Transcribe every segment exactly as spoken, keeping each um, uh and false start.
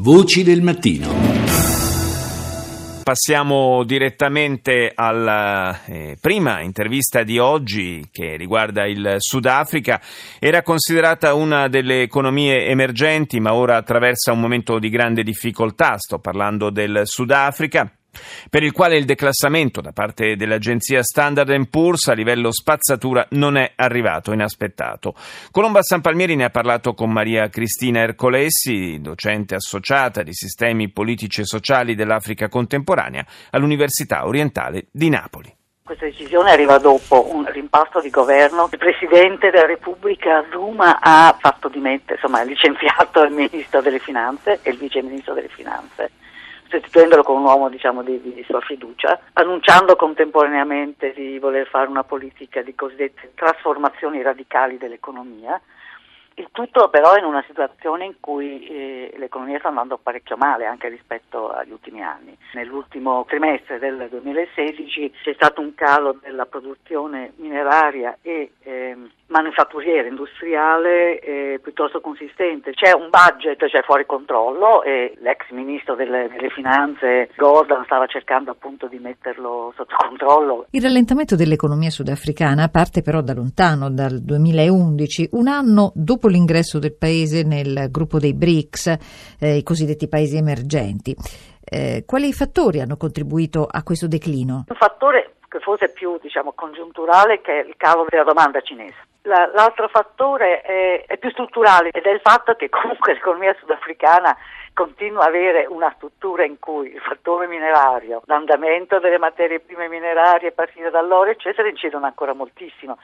Voci del mattino. Passiamo direttamente alla eh, prima intervista di oggi che riguarda il Sud Africa. Era considerata una delle economie emergenti, ma ora attraversa un momento di grande difficoltà. Sto parlando del Sud Africa, per il quale il declassamento da parte dell'agenzia Standard and Poor's a livello spazzatura non è arrivato inaspettato. Colomba San Palmieri ne ha parlato con Maria Cristina Ercolessi, docente associata di sistemi politici e sociali dell'Africa contemporanea all'Università Orientale di Napoli. Questa decisione arriva dopo un rimpasto di governo. Il Presidente della Repubblica Zuma ha fatto dimettere, insomma, ha licenziato il Ministro delle Finanze e il Vice Ministro delle Finanze, sostituendolo con un uomo, diciamo, di, di sua fiducia, annunciando contemporaneamente di voler fare una politica di cosiddette trasformazioni radicali dell'economia. Il tutto però in una situazione in cui eh, l'economia sta andando parecchio male anche rispetto agli ultimi anni. Nell'ultimo trimestre del duemilasedici c'è stato un calo della produzione mineraria e eh, manifatturiera industriale eh, piuttosto consistente. C'è un budget cioè fuori controllo e l'ex ministro delle, delle finanze Gordon stava cercando appunto di metterlo sotto controllo. Il rallentamento dell'economia sudafricana parte però da lontano, dal duemilaundici, un anno dopo l'ingresso del paese nel gruppo dei BRICS, eh, i cosiddetti paesi emergenti. Eh, quali fattori hanno contribuito a questo declino? Un fattore che fosse più, diciamo, congiunturale, che è il calo della domanda cinese. La, l'altro fattore è, è più strutturale ed è il fatto che comunque l'economia sudafricana continua ad avere una struttura in cui il fattore minerario, l'andamento delle materie prime minerarie, partire dall'oro eccetera, incidono ancora moltissimo.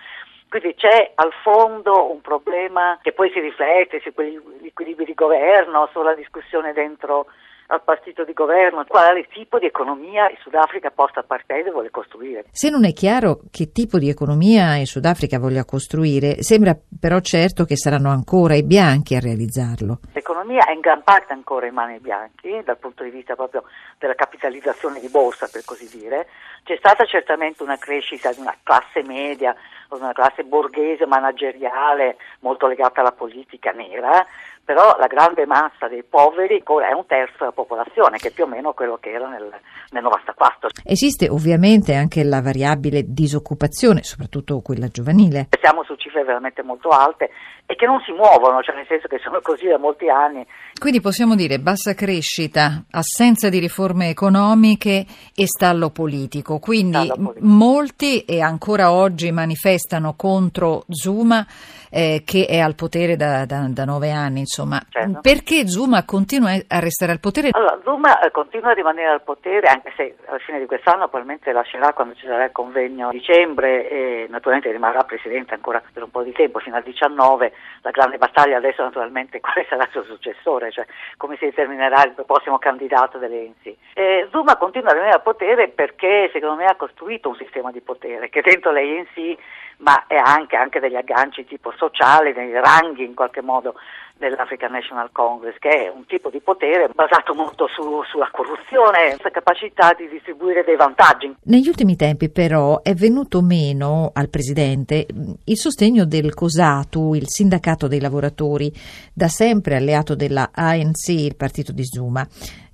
Quindi c'è al fondo un problema che poi si riflette su quegli equilibri di governo, sulla discussione dentro al partito di governo, quale tipo di economia il Sudafrica possa partire e vuole costruire. Se non è chiaro che tipo di economia il Sudafrica voglia costruire, sembra però certo che saranno ancora i bianchi a realizzarlo. L'economia è in gran parte ancora in mano ai bianchi, dal punto di vista proprio della capitalizzazione di borsa, per così dire. C'è stata certamente una crescita di una classe media, una classe borghese manageriale molto legata alla politica nera, però la grande massa dei poveri ancora è un terzo della popolazione, che è più o meno quello che era nel, nel novantaquattro. Esiste ovviamente anche la variabile disoccupazione, soprattutto quella giovanile. Siamo su cifre veramente molto alte e che non si muovono, cioè nel senso che sono così da molti anni. Quindi possiamo dire bassa crescita, assenza di riforme economiche e stallo politico. Quindi stallo politico. Molti e ancora oggi manifestano contro Zuma eh, che è al potere da, da, da nove anni. Insomma, certo. Perché Zuma continua a restare al potere? Allora, Zuma continua a rimanere al potere, anche se alla fine di quest'anno probabilmente lascerà quando ci sarà il convegno a dicembre e naturalmente rimarrà presidente ancora per un po' di tempo, fino al diciannove. La grande battaglia adesso naturalmente quale sarà il suo successore, cioè come si determinerà il prossimo candidato dell'E N S I. E Zuma continua a rimanere al potere perché secondo me ha costruito un sistema di potere che dentro l'E N S I, ma è anche, anche degli agganci tipo sociale, dei ranghi in qualche modo dell'African National Congress, che è un tipo di potere basato molto su, sulla corruzione, sulla capacità di distribuire dei vantaggi. Negli ultimi tempi però è venuto meno al Presidente il sostegno del COSATU, il sindacato dei lavoratori, da sempre alleato della A N C, il partito di Zuma.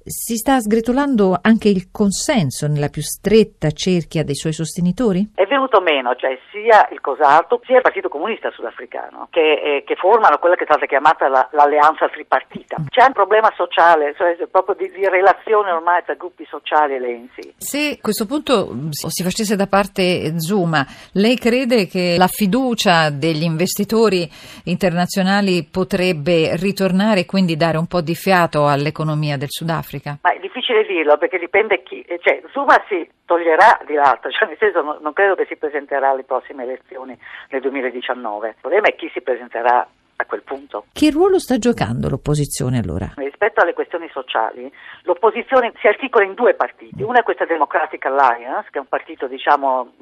Si sta sgretolando anche il consenso nella più stretta cerchia dei suoi sostenitori? È venuto meno, cioè sia il COSATU sia il Partito Comunista Sudafricano che, eh, che formano quella che è stata chiamata la, l'alleanza tripartita. C'è un problema sociale, cioè proprio di, di relazione ormai tra gruppi sociali e l'E N S I. Se a questo punto si facesse da parte Zuma, lei crede che la fiducia degli investitori internazionali potrebbe ritornare e quindi dare un po' di fiato all'economia del Sudafrica? Ma è difficile dirlo perché dipende chi, cioè Zuma si toglierà di l'altro, cioè nel senso non, non credo che si presenterà alle prossime elezioni nel duemiladiciannove. Il problema è chi si presenterà a quel punto. Che ruolo sta giocando l'opposizione allora? Rispetto alle questioni sociali, l'opposizione si articola in due partiti. Una è questa Democratic Alliance, che è un partito, diciamo,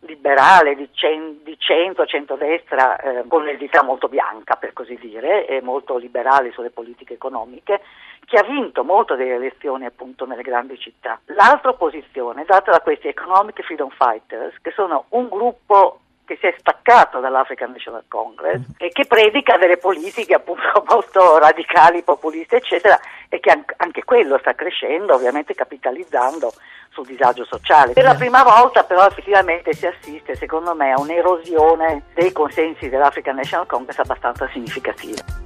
liberale, di, cen- di centro, centrodestra, eh, con l'identità molto bianca, per così dire, e molto liberale sulle politiche economiche, che ha vinto molto delle elezioni appunto nelle grandi città. L'altra opposizione è data da questi Economic Freedom Fighters, che sono un gruppo che si è staccato dall'African National Congress e che predica delle politiche appunto molto radicali, populiste eccetera, e che anche quello sta crescendo, ovviamente capitalizzando sul disagio sociale. Per la prima volta però effettivamente si assiste, secondo me, a un'erosione dei consensi dell'African National Congress abbastanza significativa.